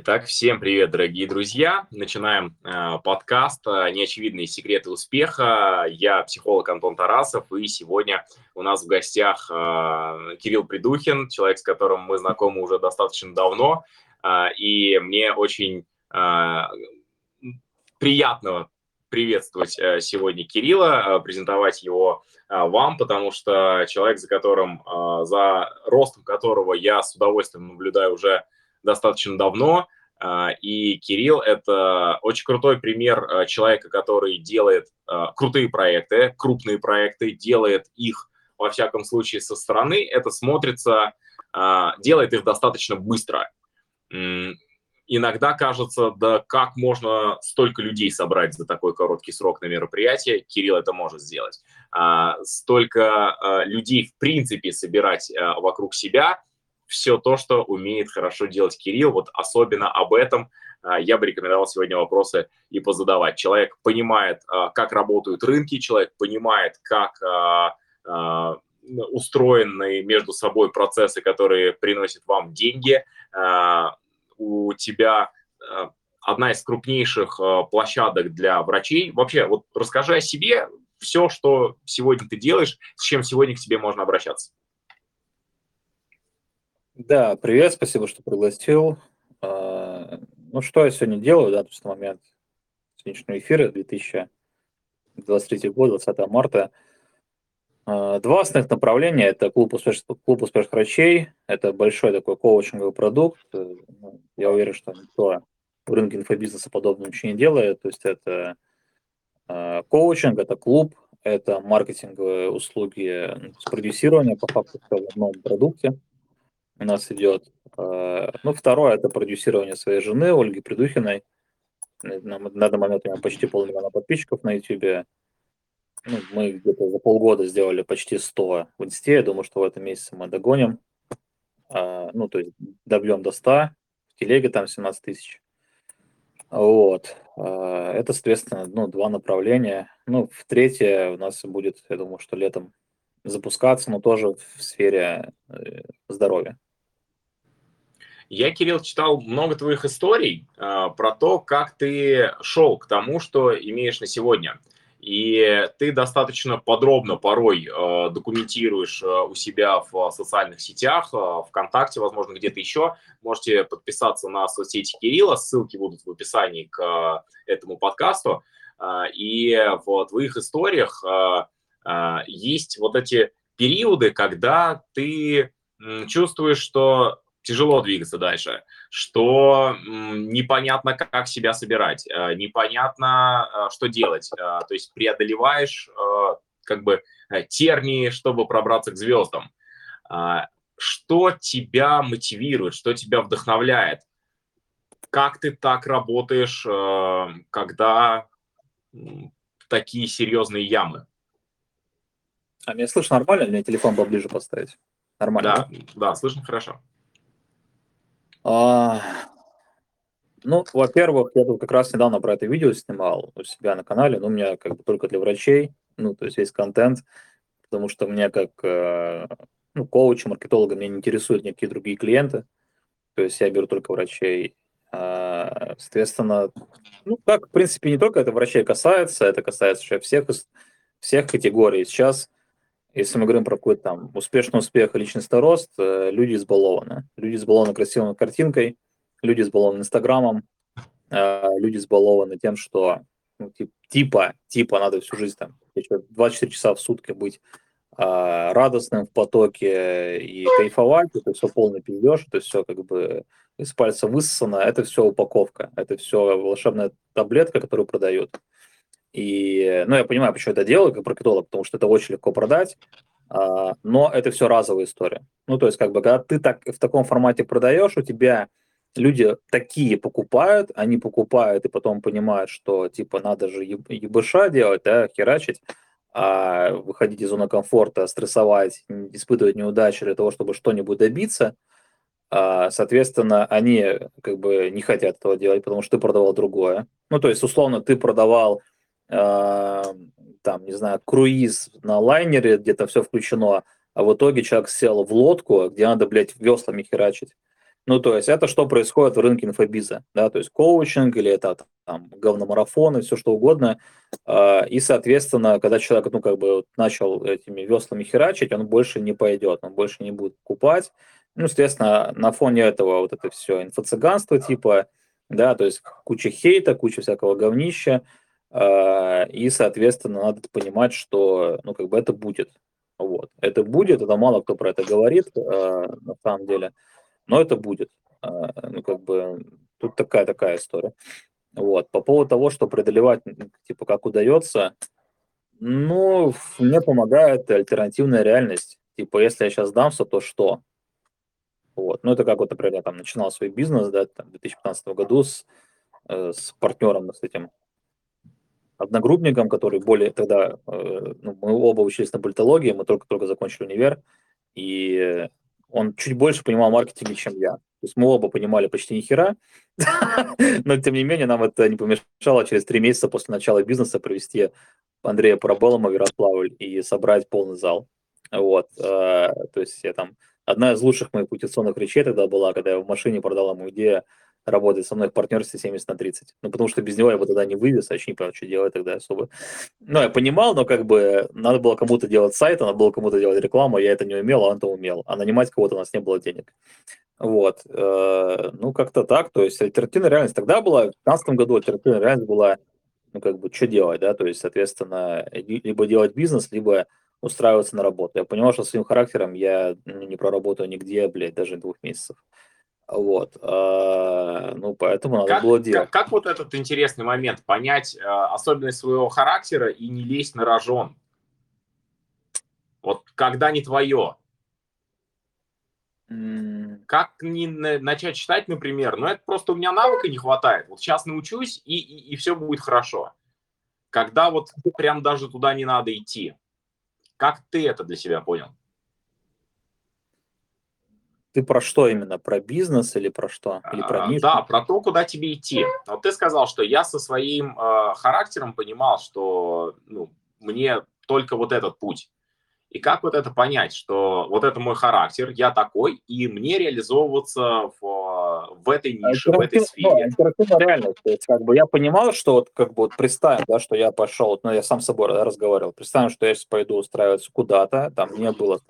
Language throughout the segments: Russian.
Итак, всем привет, дорогие друзья. Начинаем подкаст «Неочевидные секреты успеха». Я психолог Антон Тарасов, и сегодня у нас в гостях Кирилл Прядухин, человек, с которым мы знакомы уже достаточно давно, и мне очень приятно приветствовать сегодня Кирилла, презентовать его вам, потому что человек, за ростом которого я с удовольствием наблюдаю уже достаточно давно, и Кирилл – это очень крутой пример человека, который делает крутые проекты, крупные проекты, делает их, во всяком случае, со стороны, это смотрится, делает их достаточно быстро. Иногда кажется, да как можно столько людей собрать за такой короткий срок на мероприятие? Кирилл это может сделать. Столько людей, в принципе, собирать вокруг себя. Все то, что умеет хорошо делать Кирилл, вот особенно об этом я бы рекомендовал сегодня вопросы и позадавать. Человек понимает, как работают рынки, человек понимает, как устроены между собой процессы, которые приносят вам деньги. У тебя одна из крупнейших площадок для врачей. Вообще, вот расскажи о себе все, что сегодня ты делаешь, с чем сегодня к тебе можно обращаться. Да, привет, спасибо, что пригласил. Ну, что я сегодня делаю, да, в этот момент сегодняшнего эфира 2023 год, 20 марта. Два основных направления – это клуб успешных врачей, это большой такой коучинговый продукт. Я уверен, что никто в рынке инфобизнеса подобного ничего не делает. То есть это коучинг, это клуб, это маркетинговые услуги продюсирования по факту в одном продукте у нас идет. Ну, второе – это продюсирование своей жены Ольги Прядухиной. На данный момент у меня почти 500 000 подписчиков на YouTube. Ну, мы где-то за полгода сделали почти 100 в инсте, я думаю, что в этом месяце мы догоним, ну, то есть добьем до 100, в телеге там 17 000. Вот, это, соответственно, ну, два направления. Ну, в третье у нас будет, я думаю, что летом запускаться, но тоже в сфере здоровья. Я, Кирилл, читал много твоих историй про то, как ты шел к тому, что имеешь на сегодня. И ты достаточно подробно порой документируешь у себя в социальных сетях, ВКонтакте, возможно, где-то еще. Можете подписаться на соцсети Кирилла, ссылки будут в описании к этому подкасту. И в твоих историях есть вот эти периоды, когда ты чувствуешь, что тяжело двигаться дальше, что непонятно, как себя собирать, непонятно, что делать. То есть преодолеваешь как бы тернии, чтобы пробраться к звездам. Что тебя мотивирует, что тебя вдохновляет? Как ты так работаешь, когда такие серьезные ямы? А меня слышно нормально? Или мне телефон поближе поставить? Нормально? Да, слышно хорошо. Ну, во-первых, я тут как раз недавно про это видео снимал у себя на канале, но у меня как бы только для врачей, ну, то есть весь контент, потому что мне как ну, коуча, маркетолога, меня не интересуют никакие другие клиенты, то есть я беру только врачей. Соответственно, ну, как, в принципе, не только это врачей касается, это касается вообще всех категорий. Сейчас, если мы говорим про какой-то там успешный успех и личностный рост, люди избалованы. Люди избалованы красивой картинкой, люди избалованы Инстаграмом, люди избалованы тем, что ну, типа надо всю жизнь там 24 часа в сутки быть радостным в потоке и кайфовать, это все полный пиздеж, это все как бы из пальца высосано, это все упаковка, это все волшебная таблетка, которую продают. И, ну, я понимаю, почему это делаю как маркетолог, потому что это очень легко продать, но это все разовая история. Ну, то есть, как бы, когда ты так в таком формате продаешь, у тебя люди такие покупают, они покупают и потом понимают, что, типа, надо же ебыша делать, да, херачить, выходить из зоны комфорта, стрессовать, испытывать неудачи для того, чтобы что-нибудь добиться. Соответственно, они, как бы, не хотят этого делать, потому что ты продавал другое. Ну, то есть, условно, ты продавал там, не знаю, круиз на лайнере, где-то все включено, а в итоге человек сел в лодку, где надо, блядь, веслами херачить. Ну, то есть это что происходит в рынке инфобиза, да, то есть коучинг или это там говномарафон и все что угодно. И, соответственно, когда человек, ну, как бы начал этими веслами херачить, он больше не пойдет, он больше не будет покупать. Ну, естественно, на фоне этого вот это все инфо-цыганство типа, да, то есть куча хейта, куча всякого говнища, и, соответственно, надо понимать, что, ну, как бы это будет. Вот, это будет, это мало кто про это говорит, на самом деле, но это будет. Ну, как бы, тут такая история. Вот, по поводу того, что преодолевать, типа, как удается, ну, мне помогает альтернативная реальность. Типа, если я сейчас сдамся, то что? Вот, ну, это как вот, например, я там начинал свой бизнес, да, там, в 2015 году с партнером, с этим одногруппником, который более тогда, мы оба учились на политологии, мы только-только закончили универ, и он чуть больше понимал маркетинг, чем я. То есть мы оба понимали почти ни хера, но тем не менее нам это не помешало через 3 месяца после начала бизнеса привести Андрея Парабеллума в Ярославль и собрать полный зал. Вот, то есть я там... Одна из лучших моих мотивационных речей тогда была, когда я в машине продал ему идею работать со мной в партнерстве 70/30. Ну, потому что без него я бы тогда не вывез, я вообще не понял, что делать тогда особо. Ну, я понимал, но как бы надо было кому-то делать сайт, надо было кому-то делать рекламу, я это не умел, а он-то умел. А нанимать кого-то у нас не было денег. Вот. Ну, как-то так. То есть альтернативная реальность тогда была, в 2015 году альтернативная реальность была, ну, как бы, что делать, да, то есть, соответственно, либо делать бизнес, либо устраиваться на работу. Я понимал, что своим характером я не проработаю нигде, блядь, даже 2 месяцев. Вот. Ну, поэтому надо было делать. Как вот этот интересный момент понять особенность своего характера и не лезть на рожон? Вот когда не твое? Как не начать читать, например? Ну, это просто у меня навыка не хватает. Вот сейчас научусь, и все будет хорошо. Когда вот прям даже туда не надо идти. Как ты это для себя понял? Ты про что именно? Про бизнес или про что? Или про мир? Да, про то, куда тебе идти. Вот ты сказал, что я со своим характером понимал, что, ну, мне только вот этот путь. И как вот это понять, что вот это мой характер, я такой, и мне реализовываться в этой нише, в этой сфере. Альтернативная реальность. То есть, как бы, я понимал, что вот, как бы, вот представим, да, что я пошел, вот, ну, я сам с собой разговаривал, представим, что я сейчас пойду устраиваться куда-то, там мне было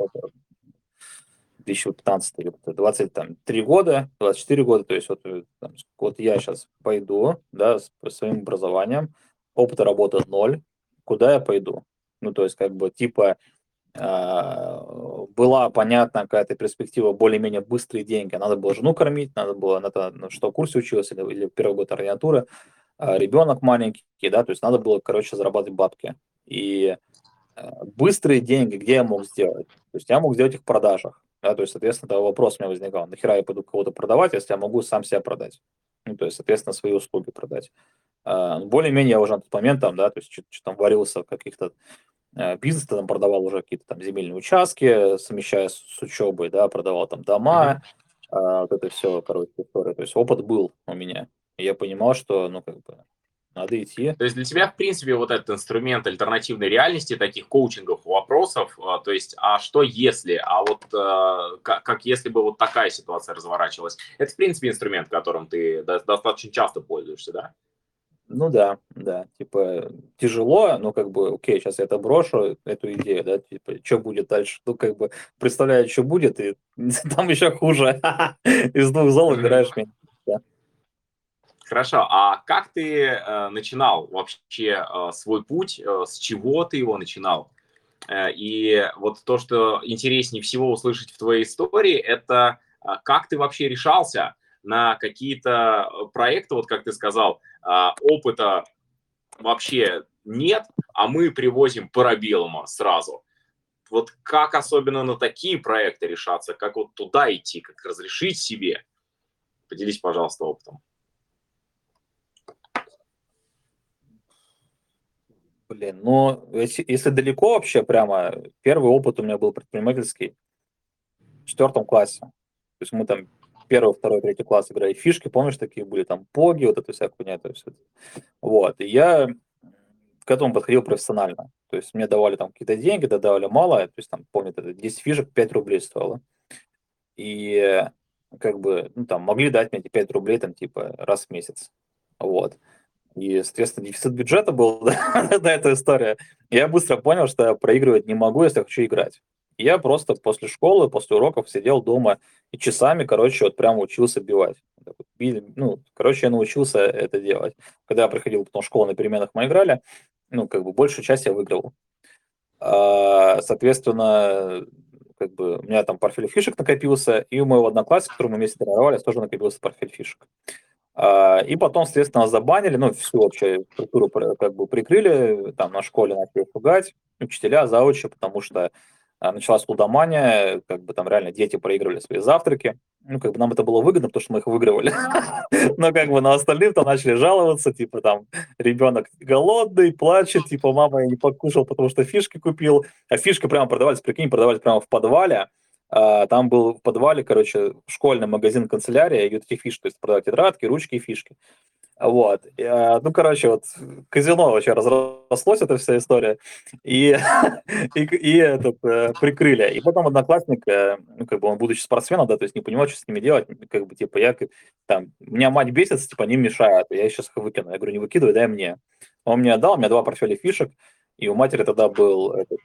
2015 или 23 года, 24 года, то есть вот, там, вот я сейчас пойду, да, с своим образованием, опыта работы 0, куда я пойду? Ну, то есть, как бы, типа, была понятна какая-то перспектива, более-менее быстрые деньги. Надо было жену кормить, надо было, что в курсе училась, или первый год ординатуры, ребенок маленький, да, то есть надо было, короче, зарабатывать бабки. И быстрые деньги где я мог сделать? То есть я мог сделать их в продажах, да, то есть, соответственно, тогда вопрос у меня возникал, нахера я пойду кого-то продавать, если я могу сам себя продать? Ну, то есть, соответственно, свои услуги продать. Более-менее я уже на тот момент там, да, то есть что-то там варился в каких-то бизнес, там продавал уже какие-то там земельные участки, совмещая с учебой, да, продавал там дома, вот это все, короче, история. То есть опыт был у меня, и я понимал, что, ну, как бы, надо идти. То есть для тебя, в принципе, вот этот инструмент альтернативной реальности, таких коучингов, вопросов, то есть, а что если, а вот как если бы вот такая ситуация разворачивалась, это, в принципе, инструмент, которым ты достаточно часто пользуешься, да? Ну да, типа тяжело, но как бы, окей, сейчас я это брошу, эту идею, да, типа, что будет дальше, ну как бы, представляю, что будет, и там еще хуже, из 2 зол убираешь меня. Да. Хорошо, а как ты начинал вообще свой путь, с чего ты его начинал? И вот то, что интереснее всего услышать в твоей истории, это как ты вообще решался на какие-то проекты, вот как ты сказал, опыта вообще нет, а мы привозим Парабеллума сразу. Вот как особенно на такие проекты решаться, как вот туда идти, как разрешить себе? Поделись, пожалуйста, опытом. Блин, ну, если далеко вообще прямо, первый опыт у меня был предпринимательский в 4 классе. То есть мы там 1, 2, 3 класс играли в фишки, помнишь, такие были там поги, вот это вся хуйня, это все. Вот, и я к этому подходил профессионально. То есть мне давали там какие-то деньги, да, давали мало, то есть там, помню, это 10 фишек, 5 рублей стоило. И как бы, ну, там, могли дать мне эти 5 рублей, там, типа, раз в месяц, вот. И, соответственно, дефицит бюджета был, да, эта история. Я быстро понял, что я проигрывать не могу, если я хочу играть. Я просто после школы, после уроков сидел дома и часами, короче, вот прямо учился бивать. Ну, короче, я научился это делать. Когда я приходил потом в школу, на переменах мы играли, ну, как бы, большую часть я выиграл. Соответственно, как бы, у меня там портфель фишек накопился, и у моего одноклассника, которого мы вместе тренировались, тоже накопился портфель фишек. И потом, следственно, нас забанили, ну, всю общую структуру как бы прикрыли, там на школе начали пугать, учителя, заучи, потому что началась лудомания, как бы там реально дети проигрывали свои завтраки. Ну, как бы нам это было выгодно, потому что мы их выигрывали. Но как бы на остальных-то начали жаловаться, типа там ребенок голодный, плачет, типа мама не покушал, потому что фишки купил. А фишки прямо продавались, прикинь, продавались прямо в подвале. Там был в подвале, короче, школьный магазин канцелярия, и вот эти фишки, то есть продавали тетрадки, ручки и фишки. Вот, ну, короче, вот казино вообще разрослось, эта вся история, и этот прикрыли. И потом одноклассник, ну, как бы он, будучи спортсменом, да, то есть не понимал, что с ними делать, как бы, типа, я, там, меня мать бесится, типа, они мешают, я сейчас их выкину. Я говорю, не выкидывай, дай мне. Он мне отдал, у меня 2 портфеля фишек, и у матери тогда был этот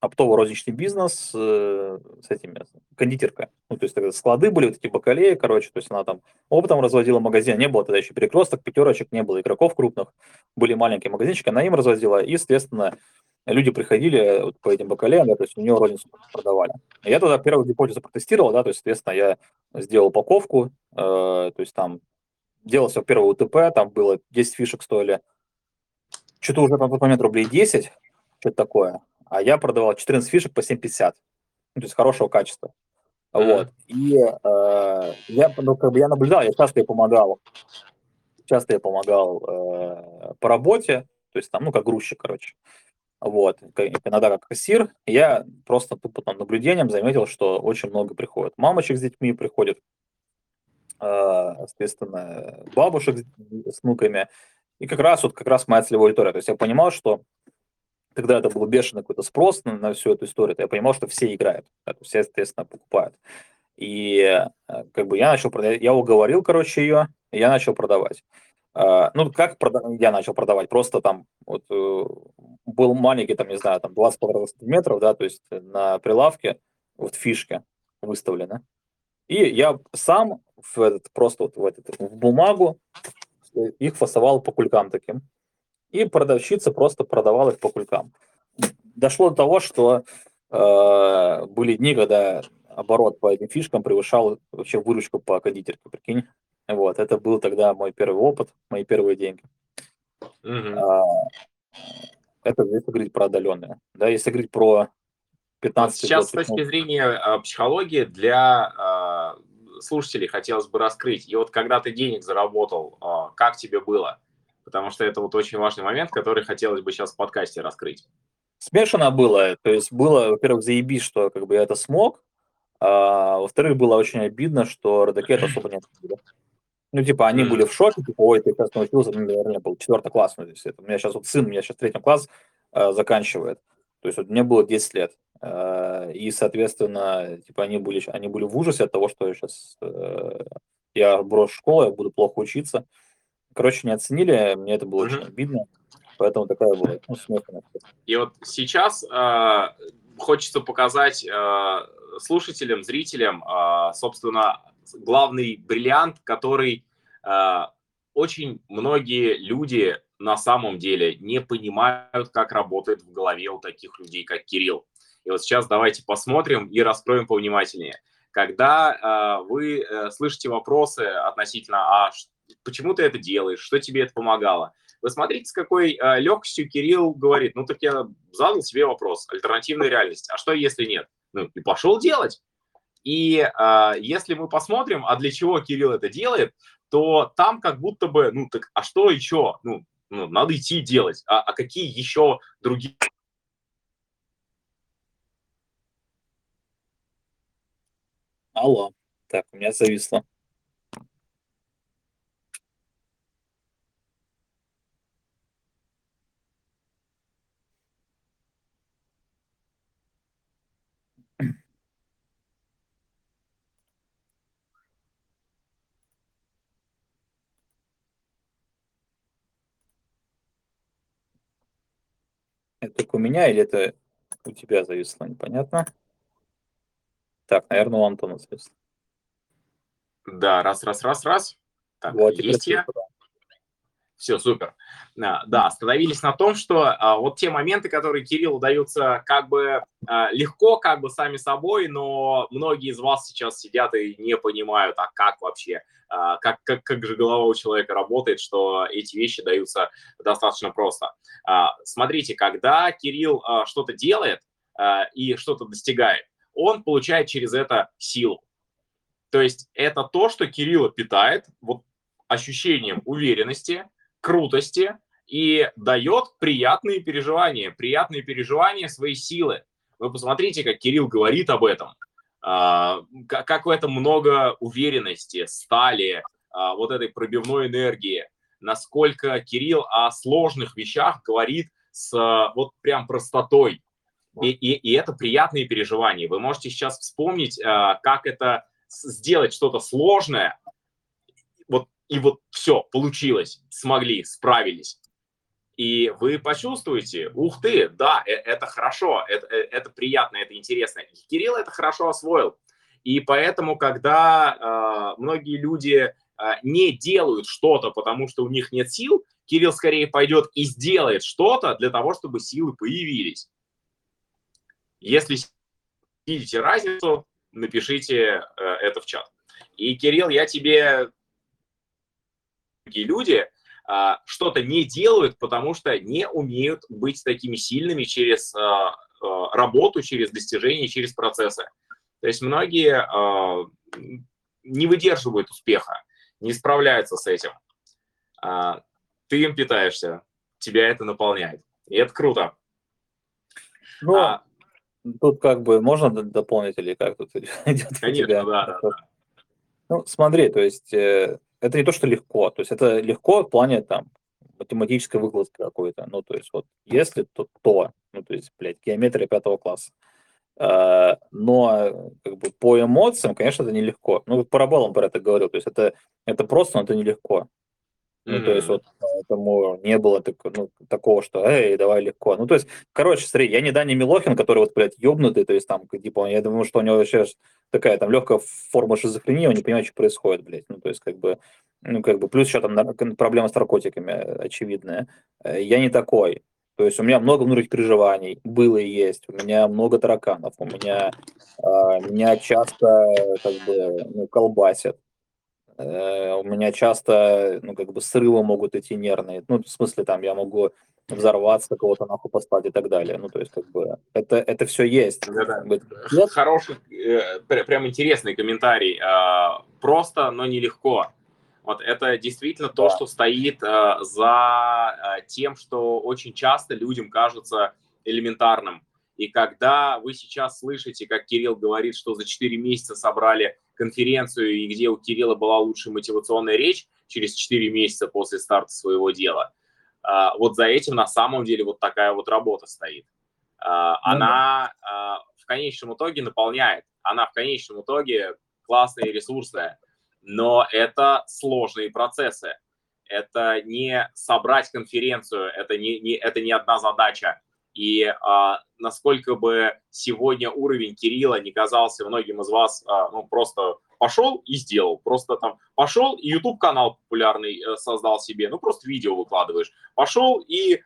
оптово-розничный бизнес с этими, кондитерка. Ну, то есть тогда склады были, вот эти бакалеи, короче, то есть она там оптом разводила магазин, не было тогда еще Перекресток, Пятерочек, не было игроков крупных, были маленькие магазинчики, она им разводила, и, соответственно, люди приходили вот по этим бакалеям, да, то есть у нее розницу продавали. Я тогда первую гипотезу протестировал, да, то есть, соответственно, я сделал упаковку, то есть там делал все первое УТП, там было 10 фишек стоили, что-то уже на тот момент рублей 10, что-то такое. А я продавал 14 фишек по 7,50, ну, то есть хорошего качества. Вот. И я, ну, как бы я наблюдал, я часто я помогал по работе, то есть там, ну, как грузчик, короче. Вот. Иногда как кассир. Я просто тупо там наблюдением заметил, что очень много приходит. Мамочек с детьми приходят, соответственно, бабушек с внуками. И как раз моя целевая аудитория. То есть я понимал, что тогда это был бешеный какой-то спрос на всю эту историю, я понимал, что все играют, все, соответственно, покупают. И как бы я начал продавать, я уговорил, короче, ее, и я начал продавать. Ну, как я начал продавать? Просто там вот был маленький, там, не знаю, там 20,5 метров, да, то есть на прилавке вот фишки выставлены. И я сам в этот, просто вот в бумагу их фасовал по кулькам таким. И продавщица просто продавала их по кулькам. Дошло до того, что были дни, когда оборот по этим фишкам превышал вообще выручку по кондитерке, прикинь. Вот, это был тогда мой первый опыт, мои первые деньги. Это если говорить про отдаленное. Да, если говорить про 15 лет. Сейчас с точки зрения психологии для слушателей хотелось бы раскрыть. И вот когда ты денег заработал, как тебе было? Потому что это вот очень важный момент, который хотелось бы сейчас в подкасте раскрыть. Смешано было. То есть было, во-первых, заебись, что как бы я это смог. А, во-вторых, было очень обидно, что родаки это особо не ответили. Ну, типа, они были в шоке. Типа, ой, ты сейчас научился, наверное, был 4-й класс. Ну, здесь это. У меня сейчас вот сын, у меня сейчас 3-й класс заканчивает. То есть вот, мне было 10 лет. И, соответственно, типа, они были в ужасе от того, что я сейчас я брошу школу, я буду плохо учиться. Короче, не оценили, мне это было очень обидно, поэтому такая была, ну, смешная. И вот сейчас хочется показать слушателям, зрителям, собственно, главный бриллиант, который очень многие люди на самом деле не понимают, как работает в голове у таких людей, как Кирилл. И вот сейчас давайте посмотрим и раскроем повнимательнее. Когда вы слышите вопросы относительно почему ты это делаешь, что тебе это помогало. Вы смотрите, с какой легкостью Кирилл говорит, ну так я задал себе вопрос, альтернативная реальность, а что если нет? Ну и пошел делать. И если мы посмотрим, а для чего Кирилл это делает, то там как будто бы, ну так а что еще? Ну надо идти делать, а какие еще другие... Алло, так, у меня зависло. Это только у меня или это у тебя зависло, непонятно. Так, наверное, у Антона зависло. Да, раз. Так, вот, есть я. Все, супер. Да, остановились на том, что вот те моменты, которые Кириллу даются как бы легко, как бы сами собой, но многие из вас сейчас сидят и не понимают, а как вообще, как же голова у человека работает, что эти вещи даются достаточно просто. Смотрите, когда Кирилл что-то делает и что-то достигает, он получает через это силу. То есть это то, что Кирилла питает вот ощущением уверенности, крутости и дает приятные переживания своей силы. Вы посмотрите, как Кирилл говорит об этом, как в этом много уверенности, стали, вот этой пробивной энергии, насколько Кирилл о сложных вещах говорит с вот прям простотой. И это приятные переживания. Вы можете сейчас вспомнить, как это сделать что-то сложное, и вот все, получилось, смогли, справились. И вы почувствуете, ух ты, да, это хорошо, это приятно, это интересно. И Кирилл это хорошо освоил. И поэтому, когда многие люди не делают что-то, потому что у них нет сил, Кирилл скорее пойдет и сделает что-то для того, чтобы силы появились. Если видите разницу, напишите это в чат. И, Кирилл, я тебе... Многие люди что-то не делают, потому что не умеют быть такими сильными через работу, через достижения, через процессы. То есть многие не выдерживают успеха, не справляются с этим. Ты им питаешься, тебя это наполняет. И это круто. Ну, тут как бы можно дополнить или как тут идет? Конечно, да. Ну, смотри, то есть... Это не то, что легко, то есть это легко в плане там математической выкладки какой-то, ну то есть вот если, то, ну то есть, геометрия 5 класса. Но как бы по эмоциям, конечно, это нелегко. Ну, вот Парабеллум про это говорил, то есть это просто, но это нелегко. Ну, то есть вот поэтому не было такого, что давай легко. Ну, то есть, короче, смотри, я не Даня Милохин, который вот, ёбнутый, то есть там, типа, я думаю, что у него вообще такая там легкая форма шизофрении, он не понимает, что происходит, Ну, то есть, как бы, плюс еще там проблема с наркотиками очевидная. Я не такой. То есть у меня много внутренних переживаний, было и есть, у меня много тараканов, у меня меня часто колбасят. У меня часто, срывы могут идти нервные. Ну, в смысле, там, я могу взорваться, кого-то нахуй послать и так далее. Ну, то есть, это все есть. Да. Хороший, прям интересный комментарий. Просто, но нелегко. Вот это действительно то, что стоит за тем, что очень часто людям кажется элементарным. И когда вы сейчас слышите, как Кирилл говорит, что за 4 месяца собрали конференцию, и где у Кирилла была лучшая мотивационная речь через 4 месяца после старта своего дела, вот за этим на самом деле вот такая вот работа стоит. Она в конечном итоге наполняет, она в конечном итоге классная и ресурсная, но это сложные процессы. Это не собрать конференцию, это не одна задача. И насколько бы сегодня уровень Кирилла не казался многим из вас, просто пошел и сделал, просто там пошел и YouTube-канал популярный создал себе, просто видео выкладываешь, пошел и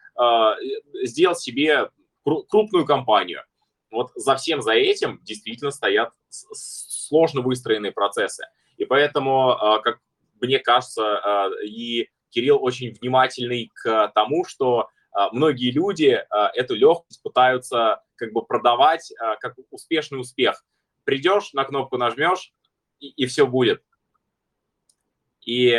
сделал себе крупную компанию. Вот за всем за этим действительно стоят сложно выстроенные процессы. И поэтому, как мне кажется, и Кирилл очень внимательный к тому, что... Многие люди эту легкость пытаются продавать как успешный успех. Придешь, на кнопку нажмешь, и все будет. И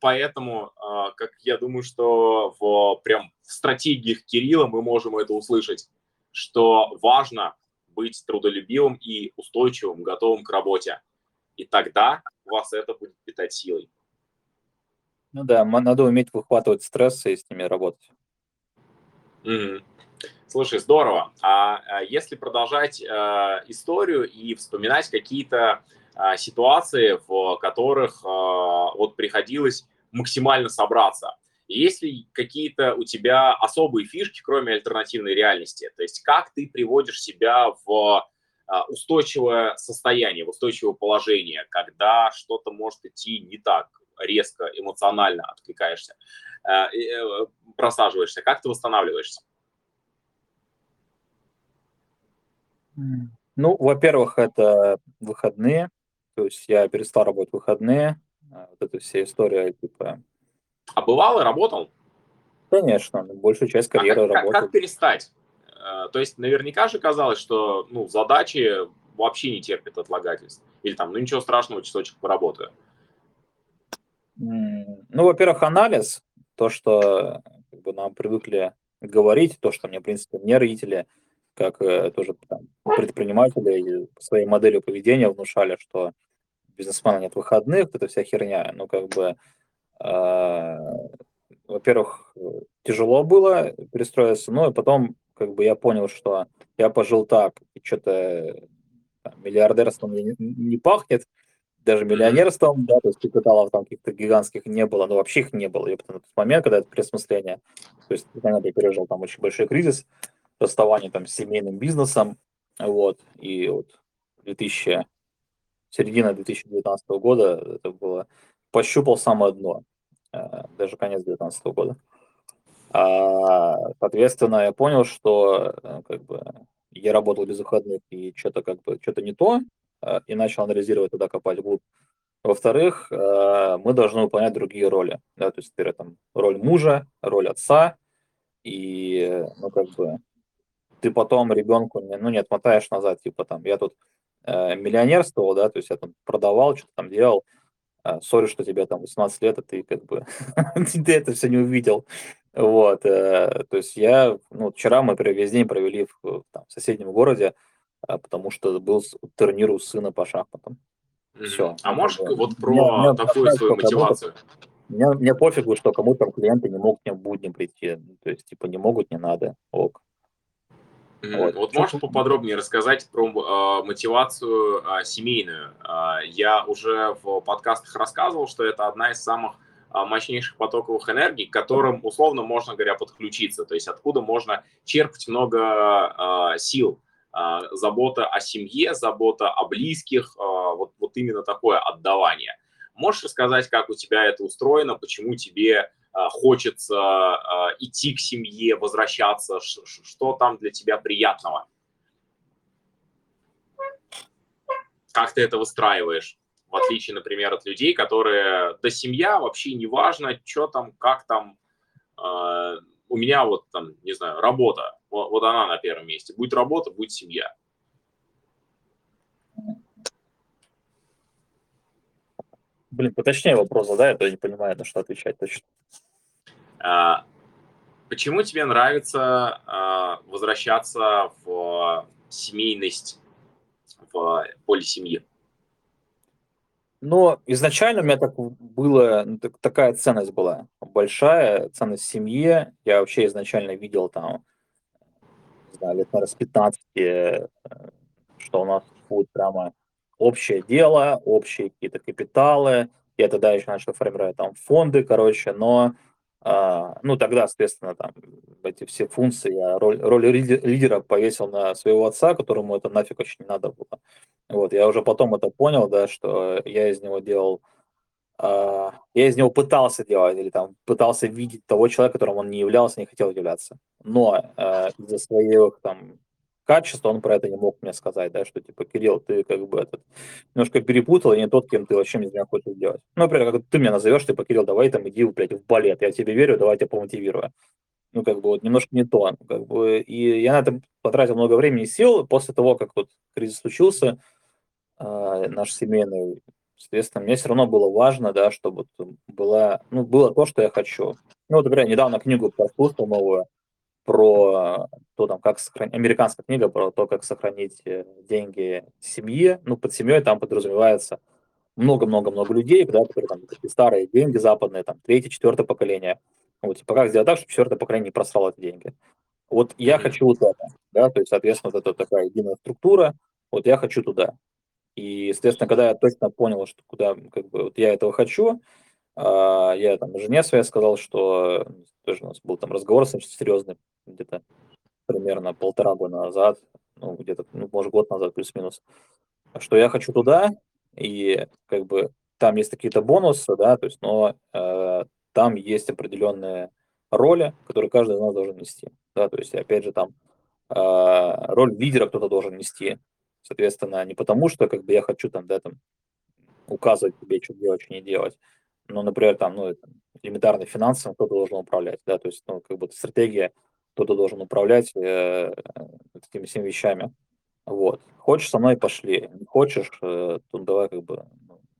поэтому, как я думаю, что в стратегиях Кирилла мы можем это услышать, что важно быть трудолюбивым и устойчивым, готовым к работе. И тогда вас это будет питать силой. Ну да, надо уметь выхватывать стрессы и с ними работать. Слушай, здорово. А если продолжать историю и вспоминать какие-то ситуации, в которых вот приходилось максимально собраться, Есть ли какие-то у тебя особые фишки, кроме альтернативной реальности? То есть как ты приводишь себя в устойчивое состояние, в устойчивое положение, когда что-то может идти не так, резко, эмоционально откликаешься, просаживаешься? Как ты восстанавливаешься? Ну, во-первых, это выходные. То есть я перестал работать в выходные. Вот эта вся история, типа... А бывало, работал? Конечно, большую часть карьеры работал. Как перестать? То есть наверняка же казалось, что ну, задачи вообще не терпят отлагательств. Или там, ну ничего страшного, часочек поработаю. Ну, во-первых, анализ. То, что как бы, нам привыкли говорить, то, что мне, в принципе, мне родители, как тоже там, предприниматели, своей моделью поведения внушали, что бизнесмена нет выходных, это вся херня. Ну, как бы... Во-первых, тяжело было перестроиться, но и потом как бы я понял, что я пожил так, и что-то миллиардерством не пахнет, даже миллионерством, да, то есть капиталов там каких-то гигантских не было, но вообще их не было. И потом в этот момент, когда это переосмысление, то есть я пережил там очень большой кризис, расставание там с семейным бизнесом, вот, и вот середина 2019 года это было... Пощупал самое дно, даже конец 2019 года. Соответственно, я понял, что как бы, я работал без выходных, и что-то как бы что-то не то, и начал анализировать, туда копать глубь. Во-вторых, мы должны выполнять другие роли. Да, то есть, например, там, роль мужа, роль отца, и ну, как бы, ты потом ребенку ну, не отмотаешь назад, типа там, я тут миллионерствовал, да, то есть я там продавал, что-то там делал, сори, что тебе там 18 лет, а ты как бы ты это все не увидел. Вот. То есть я... Ну, вчера мы весь день провели в соседнем городе, потому что был турнир у сына по шахматам. Все. А можешь вот про такую свою мотивацию? Мне пофигу, что кому-то там клиенты не могут мне в будни прийти. То есть, типа, не могут, не надо. Ок. Вот можешь поподробнее рассказать про мотивацию семейную? Я уже в подкастах рассказывал, что это одна из самых мощнейших потоковых энергий, к которым, условно, можно говоря, подключиться. То есть откуда можно черпать много сил. Забота о семье, забота о близких, вот именно такое отдавание. Можешь рассказать, как у тебя это устроено, почему тебе... хочется идти к семье, возвращаться, что там для тебя приятного? Как ты это выстраиваешь? В отличие, например, от людей, которые, да семья, вообще не важно, что там, как там, у меня вот там, не знаю, работа, вот она на первом месте. Будет работа, будет семья. Блин, поточнее вопрос задай, а то я не понимаю, на что отвечать точно. Почему тебе нравится возвращаться в семейность, в поле семьи? Ну, изначально у меня так было, такая ценность была большая, ценность семьи. Я вообще изначально видел там, не знаю, лет, наверное, с 15, что у нас будет прямо... общее дело, общие какие-то капиталы. Я тогда еще начал формировать там фонды, короче, но ну тогда, соответственно, там эти все функции, я роль лидера повесил на своего отца, которому это нафиг очень не надо было. Вот, я уже потом это понял, да, что я из него делал, я из него пытался делать, или там пытался видеть того человека, которым он не являлся, не хотел являться. Но из-за своих там качество, он про это не мог мне сказать, да, что типа, Кирилл, ты как бы этот, немножко перепутал, и не тот, кем ты вообще меня хочешь делать. Ну, например, как ты меня назовешь, типа, Кирилл, давай там иди, блядь, в балет, я тебе верю, давай я тебя помотивирую. Ну, как бы, вот, немножко не то. Как бы, и я на это потратил много времени и сил. После того, как вот кризис случился, наш семейный, соответственно, мне все равно было важно, да, чтобы было то, что я хочу. Ну, вот, например, недавно книгу прослушал новую, про то, там, как сохранить, американская книга про то, как сохранить деньги семье. Ну, под семьей там подразумевается много-много-много людей, да, которые там старые деньги западные, там, 3-4 поколение. Вот, типа, как сделать так, чтобы 4 поколение не просрало эти деньги. Вот я хочу вот это, да, то есть, соответственно, вот это такая единая структура, вот я хочу туда. И, соответственно, когда я точно понял, что куда, как бы, вот я этого хочу, Я там жене своей сказал, что тоже у нас был там разговор серьезный, где-то примерно полтора года назад, ну, где-то, ну, может, год назад, плюс-минус, что я хочу туда, и как бы там есть какие-то бонусы, да, то есть, но там есть определенные роли, которые каждый из нас должен нести, да, то есть, опять же, там роль лидера кто-то должен нести, соответственно, не потому, что как бы я хочу там, да, там, указывать тебе, что делать, что не делать, но, например, там, ну, элементарно финансово кто-то должен управлять, да, то есть, ну, как бы стратегия, кто-то должен управлять такими всеми вещами. Вот. Хочешь, со мной пошли. Не хочешь, то давай как бы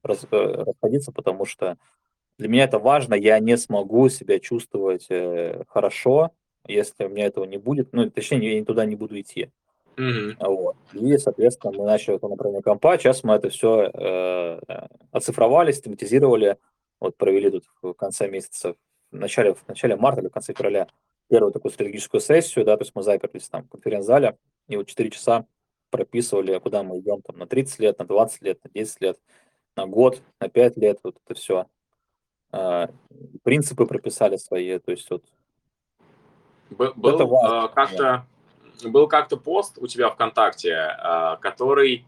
расходиться, потому что для меня это важно. Я не смогу себя чувствовать хорошо, если у меня этого не будет. Ну, точнее, я туда не буду идти. Mm-hmm. Вот. И, соответственно, мы начали по направлению компа. Сейчас мы это все оцифровали, систематизировали. Вот провели тут в конце месяца, в начале марта или в конце февраля первую такую стратегическую сессию, да, то есть мы заперлись там в конференц-зале, и вот 4 часа прописывали, куда мы идем там на 30 лет, на 20 лет, на 10 лет, на год, на 5 лет, вот это все. Принципы прописали свои, то есть вот. Был как-то пост у тебя ВКонтакте, который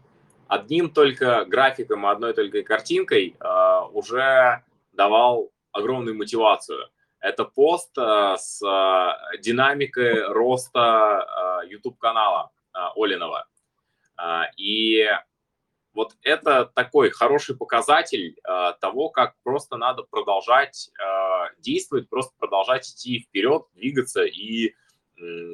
одним только графиком, одной только картинкой уже давал огромную мотивацию. Это пост с динамикой роста YouTube-канала Олинова. И вот это такой хороший показатель того, как просто надо продолжать действовать, просто продолжать идти вперед, двигаться, и,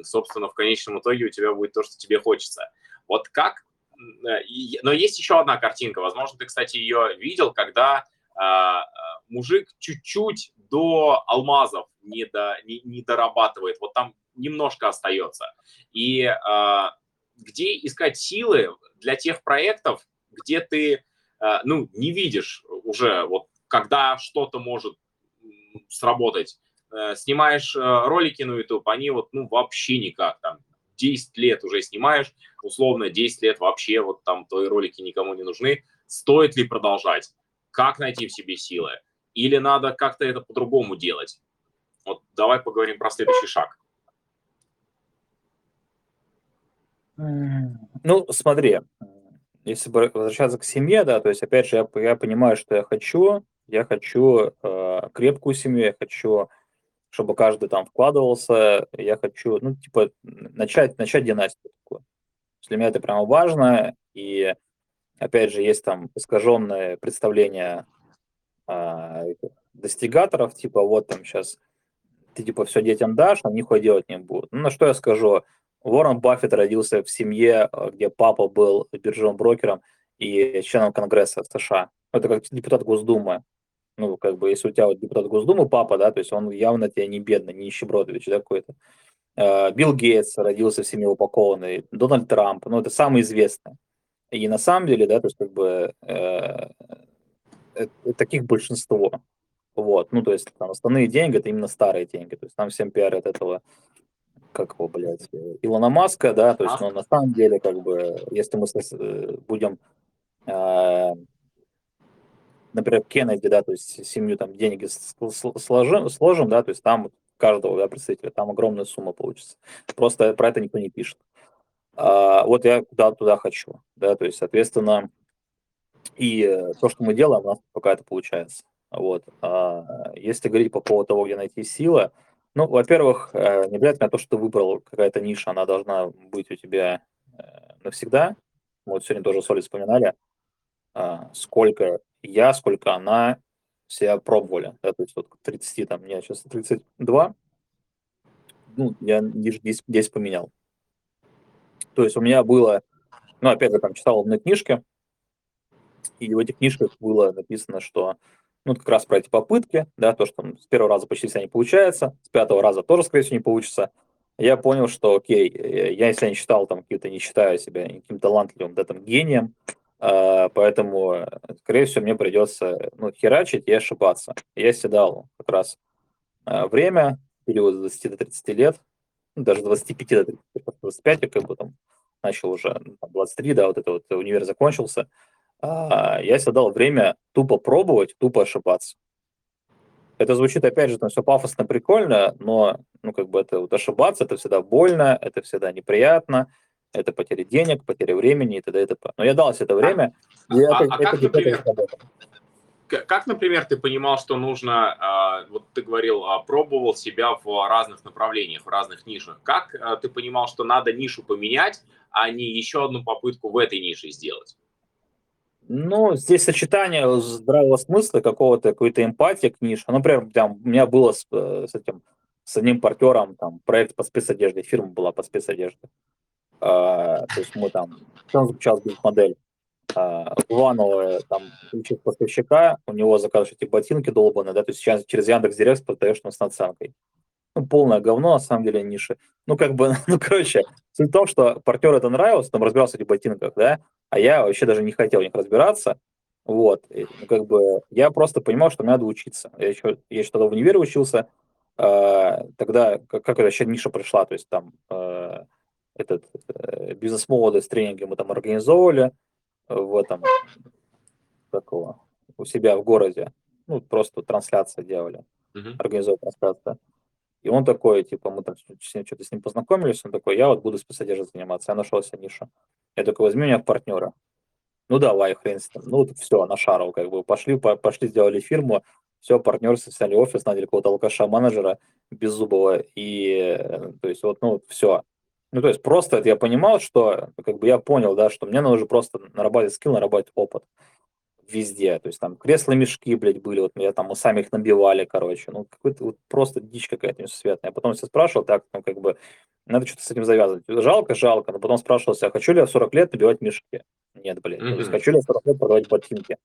собственно, в конечном итоге у тебя будет то, что тебе хочется. Вот как... Но есть еще одна картинка, возможно, ты, кстати, ее видел, когда... мужик чуть-чуть до алмазов не дорабатывает, вот там немножко остается. И где искать силы для тех проектов, где ты ну, не видишь уже, вот, когда что-то может сработать. Снимаешь ролики на YouTube, они вот, ну, вообще никак, там, 10 лет уже снимаешь, условно 10 лет вообще вот там твои ролики никому не нужны. Стоит ли продолжать? Как найти в себе силы? Или надо как-то это по-другому делать? Вот давай поговорим про следующий шаг. Ну, смотри, если возвращаться к семье, да, то есть, опять же, я понимаю, что я хочу крепкую семью, я хочу, чтобы каждый там вкладывался, я хочу, ну, типа, начать династию такую. Для меня это прямо важно, и опять же, есть там искаженное представление достигаторов, типа вот там сейчас ты типа все детям дашь, а нихуя делать не будут. Ну, на что я скажу, Уоррен Баффет родился в семье, где папа был биржевым брокером и членом Конгресса США. Это как депутат Госдумы. Ну, как бы, если у тебя вот депутат Госдумы, папа, да, то есть он явно тебя не бедный, не нищебродович, да, какой-то. Билл Гейтс родился в семье упакованной, Дональд Трамп, ну, это самый известный. И на самом деле, да, то есть как бы таких большинство. Вот, ну, то есть там основные деньги – это именно старые деньги. То есть там всем пиарят этого, как его, блядь, Илона Маска, да, то есть, но на самом деле, как бы, если мы будем, например, Кеннеди, да, то есть семью там деньги сложим, да, то есть там каждого, да, представителя, там огромная сумма получится. Просто про это никто не пишет. Вот я туда хочу, да, то есть, соответственно, и то, что мы делаем, у нас пока это получается, вот. Если говорить по поводу того, где найти силы, ну, во-первых, не обязательно то, что ты выбрал, какая-то ниша, она должна быть у тебя навсегда. Мы вот сегодня тоже с Олей вспоминали, сколько она себя пробовали, да, то есть вот 30, там, мне сейчас 32, ну, я 10 поменял. То есть у меня было, ну, опять же, там читал одни книжки, и в этих книжках было написано, что, ну, как раз про эти попытки, да, то, что с первого раза почти всегда не получается, с пятого раза тоже, скорее всего, не получится. Я понял, что, окей, я, если не считал, там, какие-то, не считаю себя никаким талантливым, да, там, гением, поэтому, скорее всего, мне придется, ну, херачить и ошибаться. Я себе дал как раз время, период с 20 до 30 лет, даже 25 до 25, я как бы там начал уже, 23, да, вот это вот универ закончился, я себе дал время тупо пробовать, тупо ошибаться. Это звучит, опять же, там все пафосно, прикольно, но, ну, как бы это вот ошибаться, это всегда больно, это всегда неприятно, это потеря денег, потеря времени и т.д. и т.п. Но я дал себе это время. Как, например, ты понимал, что нужно, вот ты говорил, пробовал себя в разных направлениях, в разных нишах. Как ты понимал, что надо нишу поменять, а не еще одну попытку в этой нише сделать? Ну, здесь сочетание здравого смысла, какой-то эмпатии к нише. Например, там, у меня было с одним партнером там, проект по спецодежде, фирма была по спецодежде. То есть мы там, там заключалась бизнес-модель. Главного там поставщика, у него заказывают эти ботинки долбаные, да, то есть сейчас через Яндекс.Директ продаешь там с наценкой. Ну, полное говно, на самом деле, ниши. Ну, как бы, ну, короче, суть в том, что партнеру это нравилось, там разбирался в этих ботинках, да, а я вообще даже не хотел в них разбираться, вот, и, ну, как бы, я просто понимал, что мне надо учиться. Я еще тогда в универе учился, тогда, как вообще ниша пришла, то есть там бизнес-молодость, тренинги мы там организовывали, вот там, такого, у себя в городе, ну, просто трансляции делали, организовывали трансляцию. И он такой, типа, мы там что-то с ним познакомились, он такой, я вот буду спецодеждой заниматься, я нашел себе нишу. Я такой, возьми меня в партнера. Ну, давай, хрен с ним. Ну, вот все, нашарил, как бы, пошли, сделали фирму, все, партнерство, сняли офис, наняли какого-то алкаша-менеджера беззубого, и, то есть, вот, ну, все. Ну, то есть, просто это я понимал, что, как бы, я понял, да, что мне нужно просто нарабатывать скилл, нарабатывать опыт везде. То есть, там, кресла-мешки, блядь, были, вот, я там, мы сами их набивали, короче. Ну, какой-то, вот, просто дичь какая-то несусветная. Я потом себя спрашивал, так, ну, как бы, надо что-то с этим завязывать. Жалко, но потом спрашивал себя, хочу ли я в 40 лет набивать мешки? Нет, блин. То есть, хочу ли я в 40 лет продавать ботинки?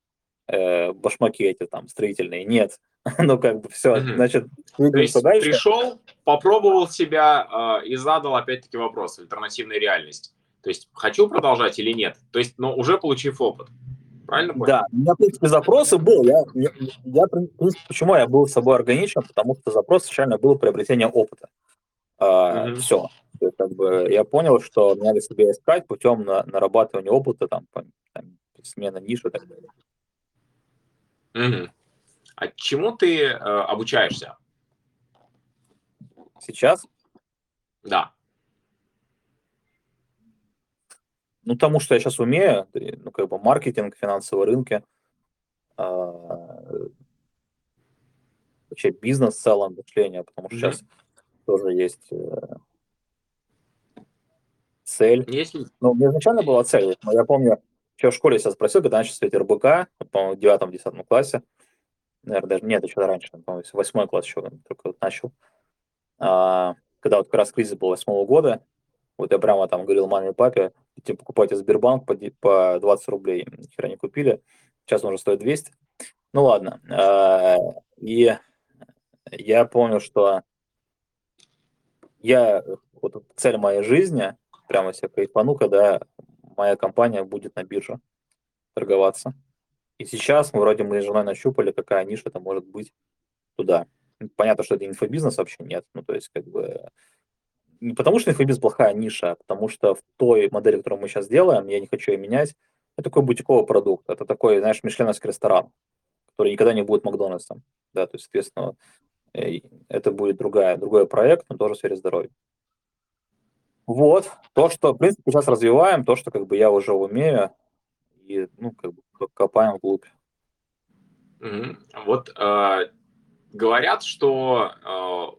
Башмаки эти, там, строительные? Нет. Ну, как бы, все, значит... То есть, дальше. Пришел, попробовал себя и задал, опять-таки, вопрос, альтернативная реальность. То есть, хочу продолжать или нет? То есть, но уже получив опыт. Правильно понял? Да, у меня, в принципе, запросы был. Я, в принципе, почему я был с собой органичен? Потому что запрос изначально был приобретение опыта. Все. То есть, как бы, я понял, что надо себя искать путем нарабатывания опыта, там смена ниши и так далее. А чему ты обучаешься? Сейчас? Да. Ну, тому, что я сейчас умею, ну, как бы маркетинг, финансовые рынки, вообще бизнес в целом, мышление, потому что сейчас тоже есть цель. Ну, у меня изначально была цель, но я помню, что в школе я себя спросил, когда начал светить РБК, по-моему, в 9-10 классе. Наверное, даже нет, еще раньше, по-моему, 8 класс еще только вот начал. Когда вот как раз кризис был 8 года, вот я прямо там говорил маме и папе, идите покупайте Сбербанк по 20 рублей, ни хера не купили, сейчас он уже стоит 200. Ну ладно. И я понял, что я, вот цель моей жизни, прямо себе кайфану, когда моя компания будет на бирже торговаться. И сейчас мы вроде мы с женой нащупали, какая ниша это может быть туда. Понятно, что это инфобизнес вообще нет. Ну, то есть, как бы, не потому что инфобизнес плохая ниша, а потому что в той модели, которую мы сейчас делаем, я не хочу ее менять, это такой бутиковый продукт. Это такой, знаешь, мишленовский ресторан, который никогда не будет Макдональдсом. Да, то есть, соответственно, это будет другой проект, но тоже в сфере здоровья. Вот. То, что, в принципе, сейчас развиваем, то, что, как бы, я уже умею, и, ну, как бы, копаем вглубь. Вот говорят, что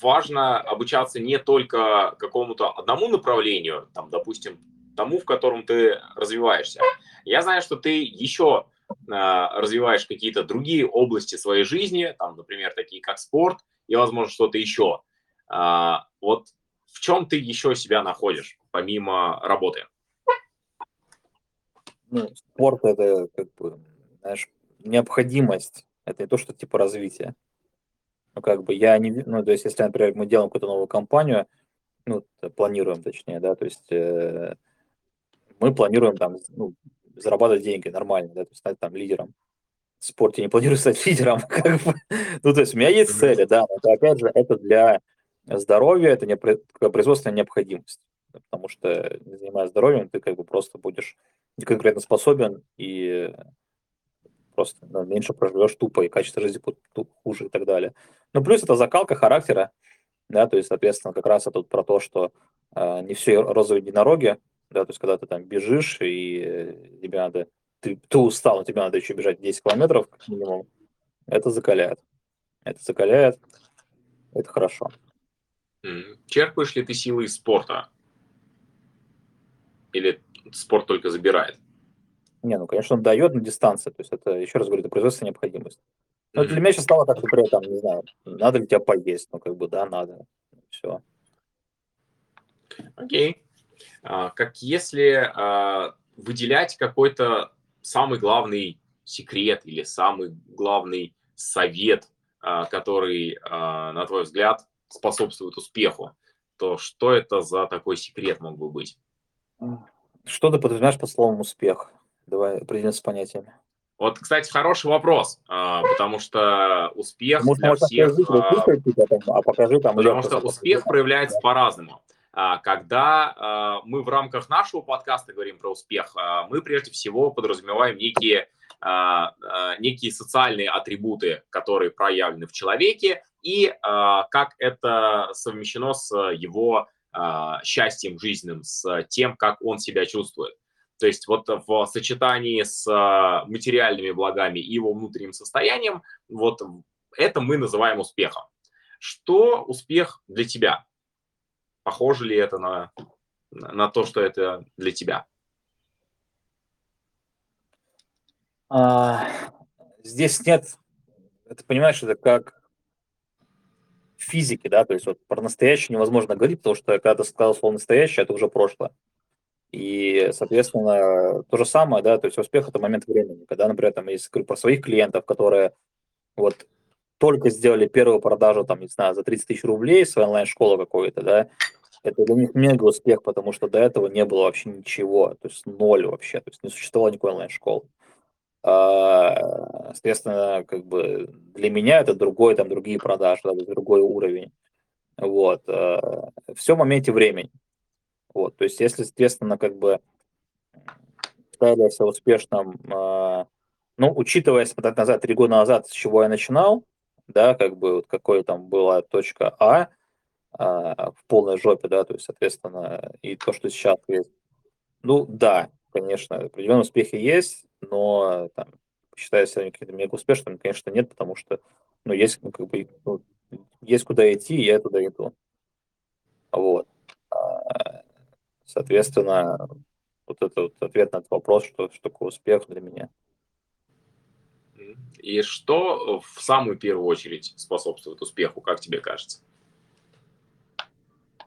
важно обучаться не только какому-то одному направлению, там, допустим, тому, в котором ты развиваешься. Я знаю, что ты еще развиваешь какие-то другие области своей жизни, там, например, такие как спорт и, возможно, что-то еще. Вот в чем ты еще себя находишь, помимо работы? Ну, спорт – это, как бы, знаешь, необходимость. Это не то, что типа развитие. Ну, как бы, я не... Ну, то есть, если, например, мы делаем какую-то новую компанию, ну, планируем, точнее, да, то есть, мы планируем, там, ну, зарабатывать деньги нормально, да, то есть, стать, там, лидером. В спорте не планирую стать лидером, как бы. Ну, то есть, у меня есть цели, да, но, это, опять же, это для здоровья, это не производственная необходимость. Потому что, не занимаясь здоровьем, ты, как бы, просто будешь неконкретно способен и просто меньше проживешь тупо, и качество жизни хуже и так далее. Ну, плюс это закалка характера, да, то есть, соответственно, как раз это про то, что не все розовые единороги, да, то есть, когда ты там бежишь, и тебе надо, ты устал, тебе надо еще бежать 10 километров, как минимум, это закаляет. Это закаляет, это хорошо. Черпаешь ли ты силы из спорта? Или спорт только забирает? Не, ну, конечно, он дает на дистанции, то есть это, еще раз говорю, это производственная необходимость. Но для меня сейчас стало так, например, там, не знаю, надо ли тебя поесть, ну, как бы, да, надо, все. Окей. Как если выделять какой-то самый главный секрет или самый главный совет, который, на твой взгляд, способствует успеху, то что это за такой секрет мог бы быть? Что ты подразумеваешь под словом «успех»? Давай определимся с понятиями. Вот, кстати, хороший вопрос, потому что успех для всех... Потому что успех проявляется по-разному. Когда мы в рамках нашего подкаста говорим про успех, мы прежде всего подразумеваем некие социальные атрибуты, которые проявлены в человеке, и как это совмещено с его счастьем жизненным, с тем, как он себя чувствует. То есть вот в сочетании с материальными благами и его внутренним состоянием, вот это мы называем успехом. Что успех для тебя? Похоже ли это на то, что это для тебя? Здесь нет, ты понимаешь, это как в физике, да, то есть вот про настоящее невозможно говорить, потому что когда ты сказал слово «настоящее», это уже прошлое. И, соответственно, то же самое, да, то есть успех – это момент времени, когда, например, там, если говорю про своих клиентов, которые вот только сделали первую продажу, там, не знаю, за 30 тысяч рублей, своей онлайн-школы какой-то, да, это для них мега успех, потому что до этого не было вообще ничего, то есть ноль вообще, то есть не существовало никакой онлайн-школы. Соответственно, как бы для меня это другой, там, другие продажи, да, другой уровень, вот, все в моменте времени. Вот, то есть, если, соответственно, как бы ставился успешным, ну, учитывая, если подать назад, 3 года назад, с чего я начинал, да, как бы, вот какой там была точка А в полной жопе, да, то есть, соответственно, и то, что сейчас есть, ну, да, конечно, определенные успехи есть, но, там, считаю себя каким-то мега успешным, конечно, нет, потому что, ну, есть, ну, как бы, ну, есть куда идти, и я туда иду, вот. Соответственно, вот это вот ответ на этот вопрос, что такое успех для меня. И что в самую первую очередь способствует успеху, как тебе кажется?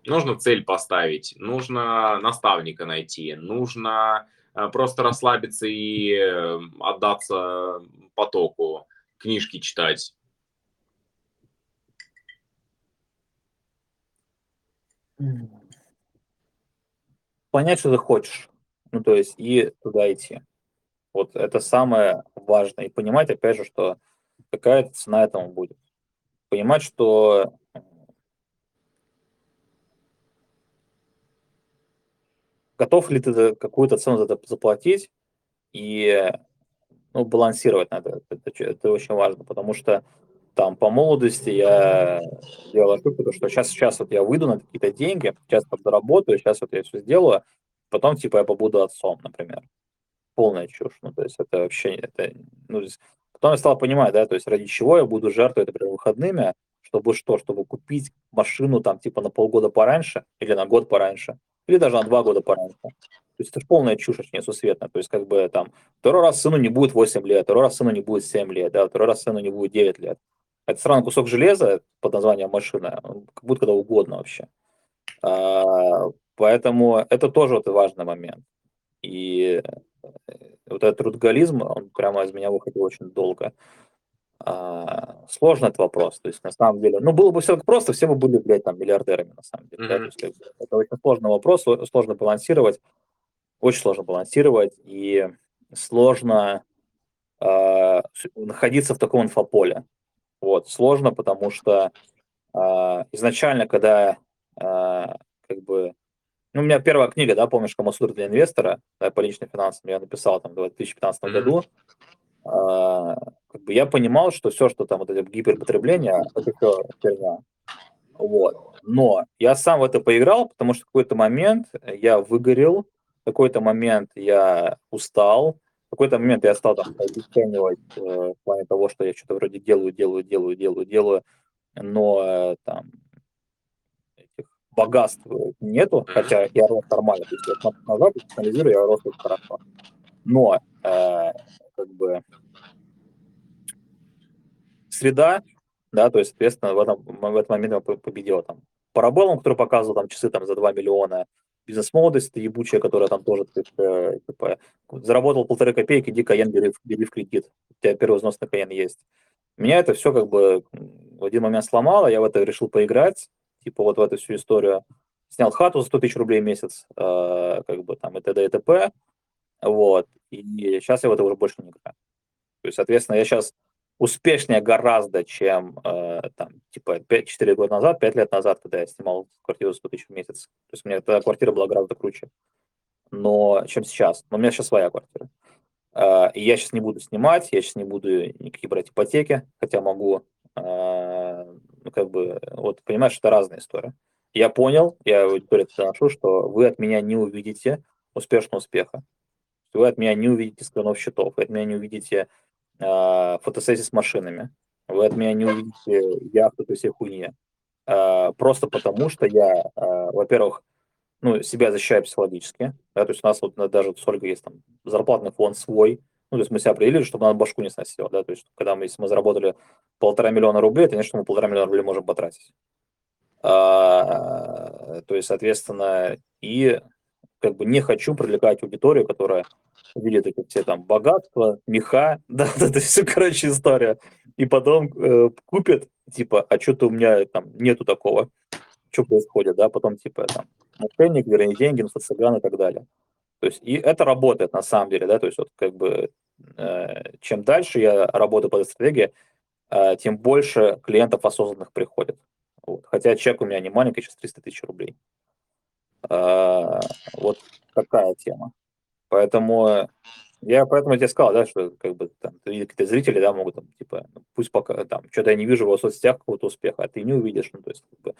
Нужно цель поставить, нужно наставника найти, нужно просто расслабиться и отдаться потоку, книжки читать. Понять, что ты хочешь, ну, то есть, и туда идти. Вот это самое важное. И понимать, опять же, что какая-то цена этому будет. Понимать, что готов ли ты какую-то цену за это заплатить и, ну, балансировать надо. Это очень важно, потому что там по молодости я делал ошибку, что сейчас вот я выйду на какие-то деньги, сейчас подзаработаю, сейчас вот я все сделаю, потом типа я побуду отцом, например. Полная чушь. Ну, то есть это вообще... Это, ну, потом я стал понимать, да, то есть ради чего я буду жертвовать, например, выходными, чтобы что? Чтобы купить машину там типа на полгода пораньше, или на год пораньше, или даже на 2 года пораньше. То есть это полная чушь, очень несусветная. То есть как бы там второй раз сыну не будет 8 лет, второй раз сыну не будет 7 лет, да, второй раз сыну не будет 9 лет. Это странный кусок железа под названием машина, как будто когда угодно вообще. Поэтому это тоже вот важный момент. И вот этот трудоголизм, он прямо из меня выходил очень долго. Сложный этот вопрос. То есть на самом деле, ну, было бы все просто, все бы были, блядь, там, миллиардерами на самом деле. Да? То есть, это очень сложный вопрос, сложно балансировать. Очень сложно балансировать и сложно находиться в таком инфополе. Вот, сложно, потому что изначально, когда как бы... Ну, у меня первая книга, да, помнишь, «Кому суд для инвестора», да, по личным финансам я написал там в 2015 году. как бы я понимал, что все, что там вот это гиперпотребление, это все херня. Вот. Но я сам в это поиграл, потому что в какой-то момент я выгорел, в какой-то момент я устал, в какой-то момент я стал там обесценивать в плане того, что я что-то вроде делаю, но там этих богатств нету, хотя я рос нормально, то есть я смотрю назад, анализирую, я рос очень хорошо. Но как бы среда, да, то есть, соответственно, в этот момент я победила там Парабеллум, который показывал там часы там за 2 миллиона, бизнес-молодость ебучая, которая там тоже типа, заработал 1,5 копейки, иди Каен бери в кредит, у тебя первый взнос на Каен есть. Меня это все как бы в один момент сломало, я в это решил поиграть, типа вот в эту всю историю. Снял хату за 100 тысяч рублей в месяц, как бы там и т.д. и т.п. Вот, и сейчас я в это уже больше не играю. То есть, соответственно, я сейчас успешнее гораздо, чем там, типа 4 года назад, 5 лет назад, когда я снимал квартиру за 100 тысяч в месяц. То есть у меня тогда квартира была гораздо круче, но чем сейчас. Но у меня сейчас своя квартира. И я сейчас не буду снимать, я сейчас не буду никакие брать ипотеки, хотя могу, как бы, вот понимаешь, это разная история. Я понял, я аудиторию доношу, что вы от меня не увидите успешного успеха. Вы от меня не увидите скринов счетов, вы от меня не увидите фотосессии с машинами, вы от меня не увидите яхту, то есть всей хуйни. Просто потому, что я, во-первых, ну, себя защищаю психологически. Да, то есть у нас вот даже вот с Ольгой есть там зарплатный фонд свой. Ну, то есть мы себя определили, чтобы нам башку не сносило. Да, то есть когда мы, если мы заработали 1,5 миллиона рублей, это не что мы 1,5 миллиона рублей можем потратить. То есть, соответственно, и... как бы не хочу привлекать аудиторию, которая видит эти все там богатства, меха, да, это все, короче, история. И потом купит, типа, а что-то у меня там нету такого, что происходит, да, потом, типа, там, мошенник, верни деньги, инфо-цыган и так далее. То есть, и это работает на самом деле, да, то есть, вот, как бы, чем дальше я работаю по этой стратегии, тем больше клиентов осознанных приходит. Вот. Хотя чек у меня не маленький, сейчас 300 тысяч рублей. Вот такая тема. Поэтому я тебе сказал, да, что как бы там какие-то зрители, да, могут там, типа, пусть пока там что-то я не вижу в соцсетях какого-то успеха, а ты не увидишь. Ну, то есть, как бы,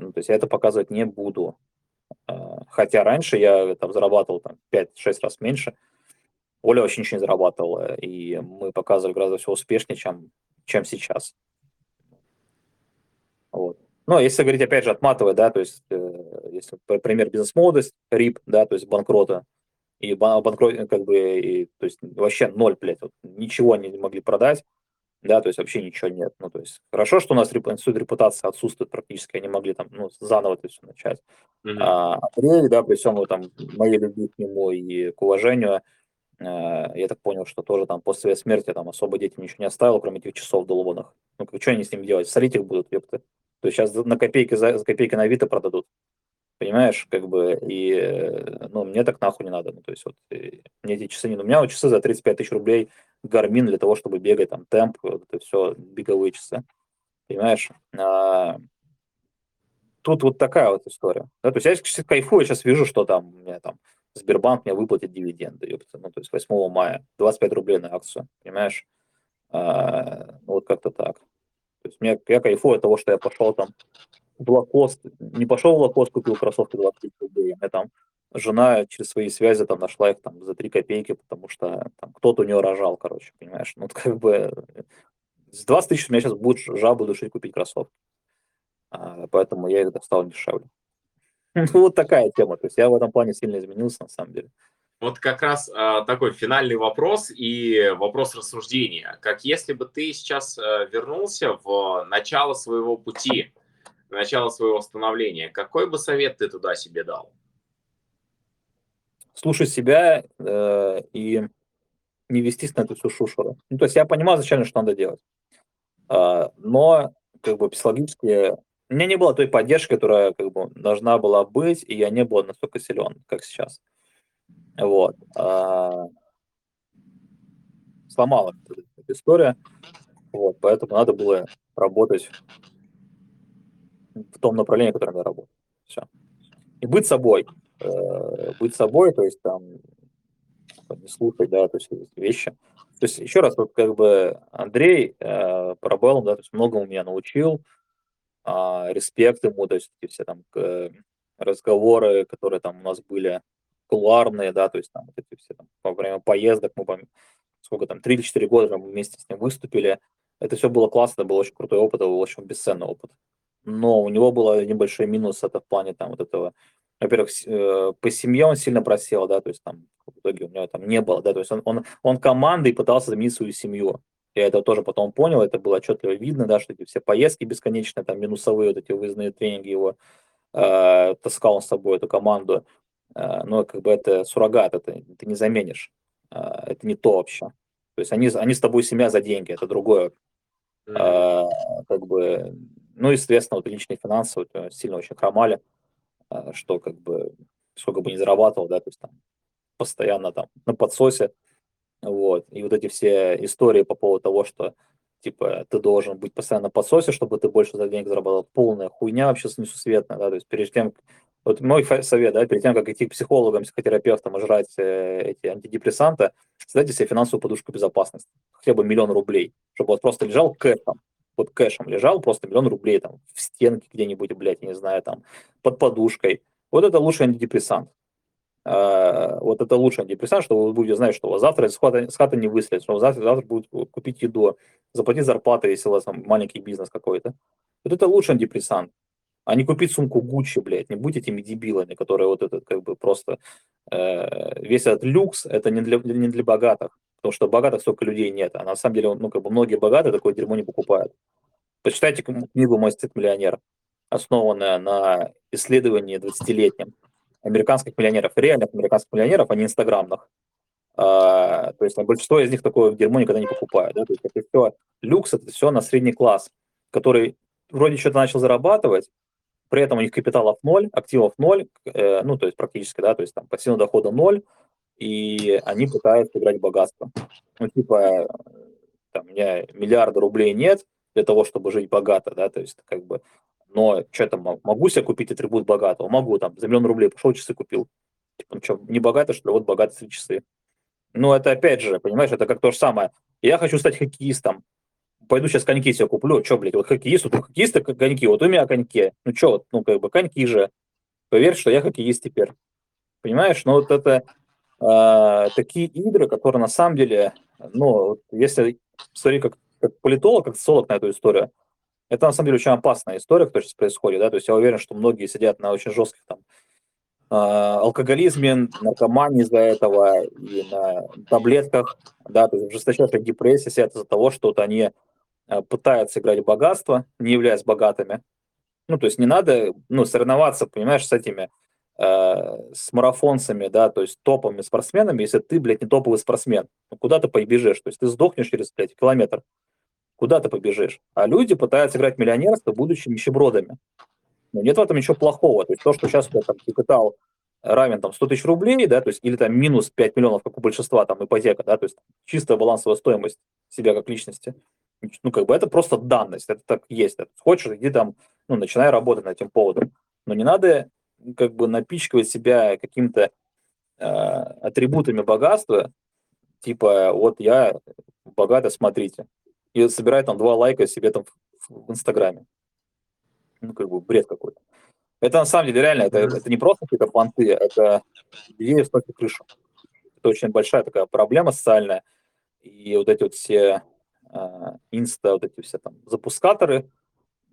ну, то есть я это показывать не буду. Хотя раньше я там зарабатывал там 5-6 раз меньше. Оля вообще ничего не зарабатывала, и мы показывали гораздо все успешнее, чем сейчас. Вот. Но если говорить, опять же, отматывая, да, то есть, если пример бизнес-молодость, РИП, да, то есть банкрота, и банкрот, как бы, и, то есть вообще ноль, блядь, вот, ничего не могли продать, да, то есть вообще ничего нет. Ну, то есть хорошо, что у нас институт репутации отсутствует практически, они могли там, ну, заново это все начать. Андрей, да, при всем, ну, там, моей любви к нему и к уважению, я так понял, что тоже там после своей смерти там особо детям ничего не оставил, кроме этих часов долбанных. Ну, что они с ним делать? Солить их будут, ёпты. То есть сейчас за копейки на Авито продадут, понимаешь, как бы, и, ну, мне так нахуй не надо, ну, то есть вот, мне эти часы не, у меня вот часы за 35 тысяч рублей Гармин для того, чтобы бегать, там, темп, вот это все, беговые часы, понимаешь, тут вот такая вот история, да, то есть я сейчас кайфую, я сейчас вижу, что там, у меня там, Сбербанк мне выплатит дивиденды, ну, то есть 8 мая, 25 рублей на акцию, понимаешь, вот как-то так. То есть я кайфую от того, что я пошел там в Лакост, не пошел в Лакост, купил кроссовки 20 рублей, а там жена через свои связи там нашла их там за 3 копейки, потому что там кто-то у нее рожал, короче, понимаешь. Ну, как бы с 20 тысяч у меня сейчас будет жаба душить купить кроссовки. Поэтому я их достал дешевле. Ну, вот такая тема. То есть я в этом плане сильно изменился, на самом деле. Вот как раз такой финальный вопрос и вопрос рассуждения. Как если бы ты сейчас вернулся в начало своего пути, в начало своего становления, какой бы совет ты туда себе дал? Слушать себя и не вестись на эту всю шушеру. Ну, то есть я понимал изначально, что надо делать. Но как бы психологически у меня не было той поддержки, которая как бы должна была быть, и я не был настолько силен, как сейчас. Вот. Сломала эта история. Вот. Поэтому надо было работать в том направлении, в котором я работаю. Все. И быть собой. Быть собой, то есть там не слушать, да, то есть вещи. То есть, еще раз, вот, как бы Андрей Парабеллум, да, то есть многому меня научил, респект ему, то есть все там разговоры, которые там у нас были кулуарные, да, то есть там эти все там во время поездок, мы сколько там, 3 или 4 года мы вместе с ним выступили, это все было классно, был очень крутой опыт, был очень бесценный опыт. Но у него был небольшой минус это в плане там вот этого, во-первых, по семье он сильно просел, да, то есть там в итоге у него там не было, да, то есть он командой пытался заменить свою семью. Я это тоже потом понял, это было отчетливо видно, да, что эти все поездки бесконечные, там минусовые вот эти выездные тренинги его таскал он с собой, эту команду, но как бы это суррогат, это ты не заменишь, это не то вообще. То есть они с тобой семья за деньги, это другое. Как бы, ну и, соответственно, вот личные финансы вот, сильно очень хромали, что как бы сколько бы ни зарабатывал, да, то есть там постоянно там на подсосе. Вот. И вот эти все истории по поводу того, что типа ты должен быть постоянно на подсосе, чтобы ты больше за денег зарабатывал, полная хуйня вообще несусветная, да, то есть перед тем, вот мой совет, да, перед тем, как идти к психологам, психотерапевтам и жрать эти антидепрессанты, создайте себе финансовую подушку безопасности, хотя бы 1 000 000 рублей, чтобы вот просто лежал кэшем, вот кэшем лежал просто 1 000 000 рублей там в стенке где-нибудь, блядь, я не знаю, там под подушкой, вот это лучший антидепрессант. Вот это лучше антидепрессант, что вы будете знать, что у вас завтра с хаты не выследят, что у вас завтра будет купить еду, заплатить зарплату, если у вас там маленький бизнес какой-то. Вот это лучше антидепрессант. А не купить сумку Gucci, блядь, не будь этими дебилами, которые вот этот как бы просто... весь этот люкс, это не для богатых, потому что богатых столько людей нет, а на самом деле, ну, как бы многие богатые такое дерьмо не покупают. Почитайте книгу «Мой сосед миллионер», основанная на исследовании 20-летнем. Американских миллионеров, реальных американских миллионеров, а не инстаграмных. То есть большинство из них такое дерьмо никогда не покупают. Да? То есть это все люкс, это все на средний класс, который вроде что-то начал зарабатывать, при этом у них капиталов 0, активов 0, ну, то есть практически, да, то есть там пассивного дохода 0, и они пытаются играть в богатство. Ну, типа, там, у меня 1 000 000 000 рублей нет для того, чтобы жить богато, да, то есть как бы... Но что я там могу себе купить атрибут богатого? Могу, там, за 1 000 000 рублей пошел, часы купил. Типа, ну что, не богатый, что ли? Вот богатые часы. Ну, это опять же, понимаешь, это как то же самое. Я хочу стать хоккеистом. Пойду сейчас коньки себе куплю. Что, блядь, вот хоккеист, вот у хоккеиста коньки, вот у меня коньки. Ну что, вот, ну, как бы, коньки же. Поверь, что я хоккеист теперь. Понимаешь? Но вот это такие игры, которые на самом деле, ну, вот если смотри, как политолог, как социолог на эту историю, это, на самом деле, очень опасная история, которая сейчас происходит, да, то есть я уверен, что многие сидят на очень жестких там алкоголизме, наркомании из-за этого, и на таблетках, да, то есть в жесточайших депрессиях сидят из-за того, что вот они пытаются играть в богатство, не являясь богатыми. Ну, то есть не надо, ну, соревноваться, понимаешь, с этими, с марафонцами, да, то есть топовыми спортсменами, если ты, блядь, не топовый спортсмен, ну, куда ты побежишь, то есть ты сдохнешь через, блядь, километр. Куда ты побежишь? А люди пытаются играть в миллионерство, будучи нищебродами. Но нет в этом ничего плохого. То есть то, что сейчас у тебя там капитал равен там 100 000 рублей, да, то есть или там минус 5 миллионов, как у большинства, там ипотека, да, то есть чистая балансовая стоимость себя как личности. Ну, как бы это просто данность, это так есть. Да. Хочешь, иди там, ну, начинай работать над этим поводом. Но не надо как бы напичкивать себя какими-то атрибутами богатства, типа вот я богатый, смотрите. И собирает там 2 лайка себе там в Инстаграме. Ну, как бы бред какой-то. Это на самом деле реально, это не просто какие-то понты, это людей столько крыша. Это очень большая такая проблема социальная. И вот эти вот все инста, вот эти все там запускаторы,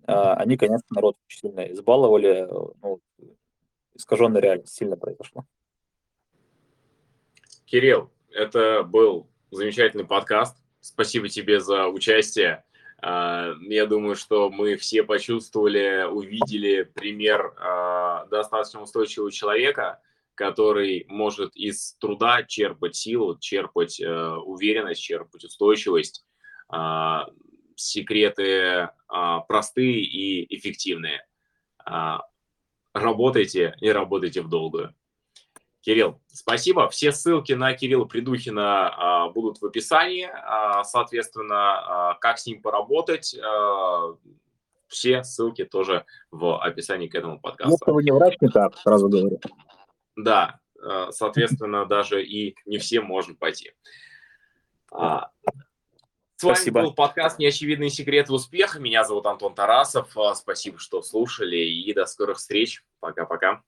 они, конечно, народ очень сильно избаловали. Ну, искаженная реальность сильно произошла. Кирилл, это был замечательный подкаст. Спасибо тебе за участие. Я думаю, что мы все почувствовали, увидели пример достаточно устойчивого человека, который может из труда черпать силу, черпать уверенность, черпать устойчивость. Секреты простые и эффективные. Работайте и работайте в долгую. Кирилл, спасибо. Все ссылки на Кирилла Прядухина будут в описании. Соответственно, как с ним поработать, все ссылки тоже в описании к этому подкасту. Если вы не врач, не так, сразу говорю. Да, соответственно, даже и не все можно пойти. С вами был подкаст «Неочевидные секреты успеха». Меня зовут Антон Тарасов. Спасибо, что слушали, и до скорых встреч. Пока-пока.